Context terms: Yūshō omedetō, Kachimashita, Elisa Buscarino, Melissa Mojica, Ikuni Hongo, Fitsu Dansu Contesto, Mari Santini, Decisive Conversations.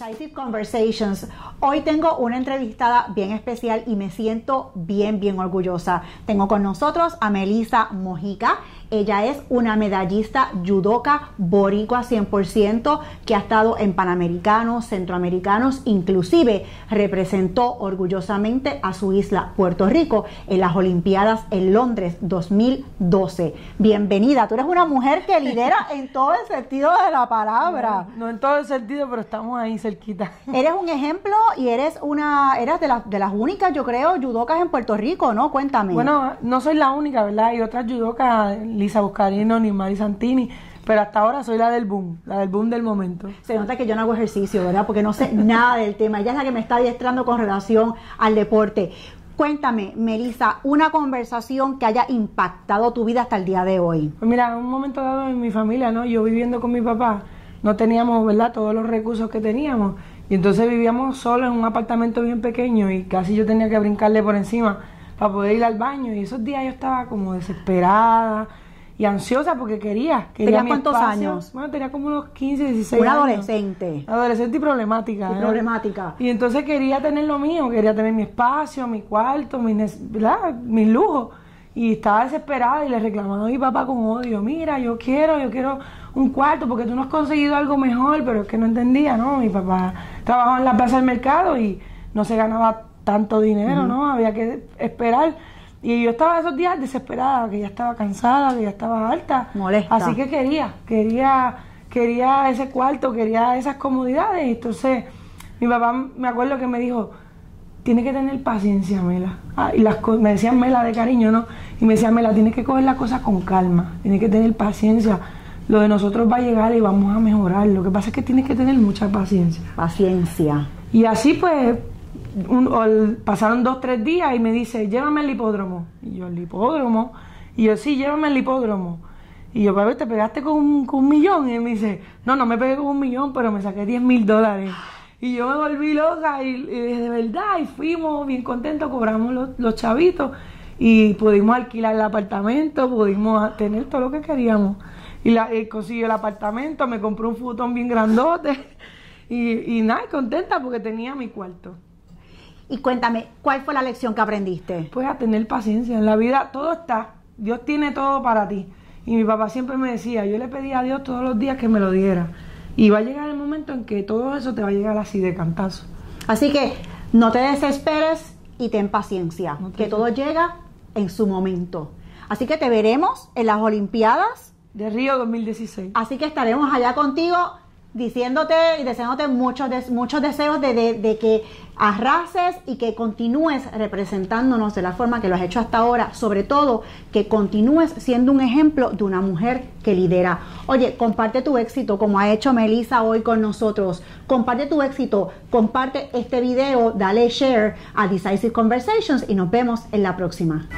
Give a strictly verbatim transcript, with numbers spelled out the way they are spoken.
Decisive Conversations. Hoy tengo una entrevistada bien especial y me siento bien, bien orgullosa. Tengo con nosotros a Melissa Mojica. Ella es una medallista judoka boricua cien por ciento que ha estado en Panamericanos, Centroamericanos, inclusive representó orgullosamente a su isla, Puerto Rico, en las Olimpiadas en Londres dos mil doce. Bienvenida, tú eres una mujer que lidera en todo el sentido de la palabra. No, no en todo el sentido, pero estamos ahí cerquita. Eres un ejemplo y eres una, eras de, la, de las únicas, yo creo, judokas en Puerto Rico, ¿no? Cuéntame. Bueno, no soy la única, ¿verdad? Hay otras judokas, Elisa Buscarino, ni Mari Santini, pero hasta ahora soy la del boom, la del boom del momento. Se nota que yo no hago ejercicio, ¿verdad? Porque no sé nada del tema. Ella es la que me está adiestrando con relación al deporte. Cuéntame, Melissa, una conversación que haya impactado tu vida hasta el día de hoy. Pues mira, en un momento dado en mi familia, ¿no? Yo viviendo con mi papá, no teníamos, ¿verdad?, todos los recursos que teníamos. Y entonces vivíamos solo en un apartamento bien pequeño y casi yo tenía que brincarle por encima para poder ir al baño. Y esos días yo estaba como desesperada y ansiosa porque quería. quería ¿Tenías cuántos espacio. años? Bueno, tenía como unos quince, dieciséis Una años. Una adolescente. Adolescente y problemática. Y ¿eh? problemática. Y entonces quería tener lo mío, quería tener mi espacio, mi cuarto, mis, mis lujos. Y estaba desesperada y le reclamaba a mi papá con odio. Mira, yo quiero, yo quiero un cuarto porque tú no has conseguido algo mejor. Pero es que no entendía, ¿no? Mi papá trabajaba en la plaza del mercado y no se ganaba tanto dinero, ¿no? Había que esperar. Y yo estaba esos días desesperada, que ya estaba cansada, que ya estaba harta. Molesta. Así que quería, quería, quería ese cuarto, quería esas comodidades. Entonces, mi papá, me acuerdo que me dijo, tienes que tener paciencia, Mela. Ah, y las me decían Mela de cariño, ¿no? Y me decían, Mela, tienes que coger las cosas con calma, tienes que tener paciencia. Lo de nosotros va a llegar y vamos a mejorar. Lo que pasa es que tienes que tener mucha paciencia. Paciencia. Y así pues... Un, el, pasaron dos, tres días y me dice, llévame al hipódromo. Y yo, ¿el hipódromo? Y yo, sí, llévame al hipódromo. Y yo, papá, ¿te pegaste con un, con un millón? Y él me dice, no, no me pegué con un millón, pero me saqué diez mil dólares. Y yo me volví loca y, y de verdad, y fuimos bien contentos, cobramos los, los chavitos y pudimos alquilar el apartamento, pudimos tener todo lo que queríamos. Y la, él consiguió el apartamento, me compró un futón bien grandote y, y nada, contenta porque tenía mi cuarto. Y cuéntame, ¿cuál fue la lección que aprendiste? Pues a tener paciencia. En la vida todo está. Dios tiene todo para ti. Y mi papá siempre me decía, yo le pedía a Dios todos los días que me lo diera. Y va a llegar el momento en que todo eso te va a llegar así de cantazo. Así que no te desesperes y ten paciencia. No te que todo llega en su momento. Así que te veremos en las Olimpiadas de Río dos mil dieciséis. Así que estaremos allá contigo, diciéndote y deseándote muchos, des, muchos deseos de, de, de que arrases y que continúes representándonos de la forma que lo has hecho hasta ahora, sobre todo que continúes siendo un ejemplo de una mujer que lidera. Oye, comparte tu éxito como ha hecho Melissa hoy con nosotros. Comparte tu éxito, comparte este video, dale share a Decisive Conversations y nos vemos en la próxima.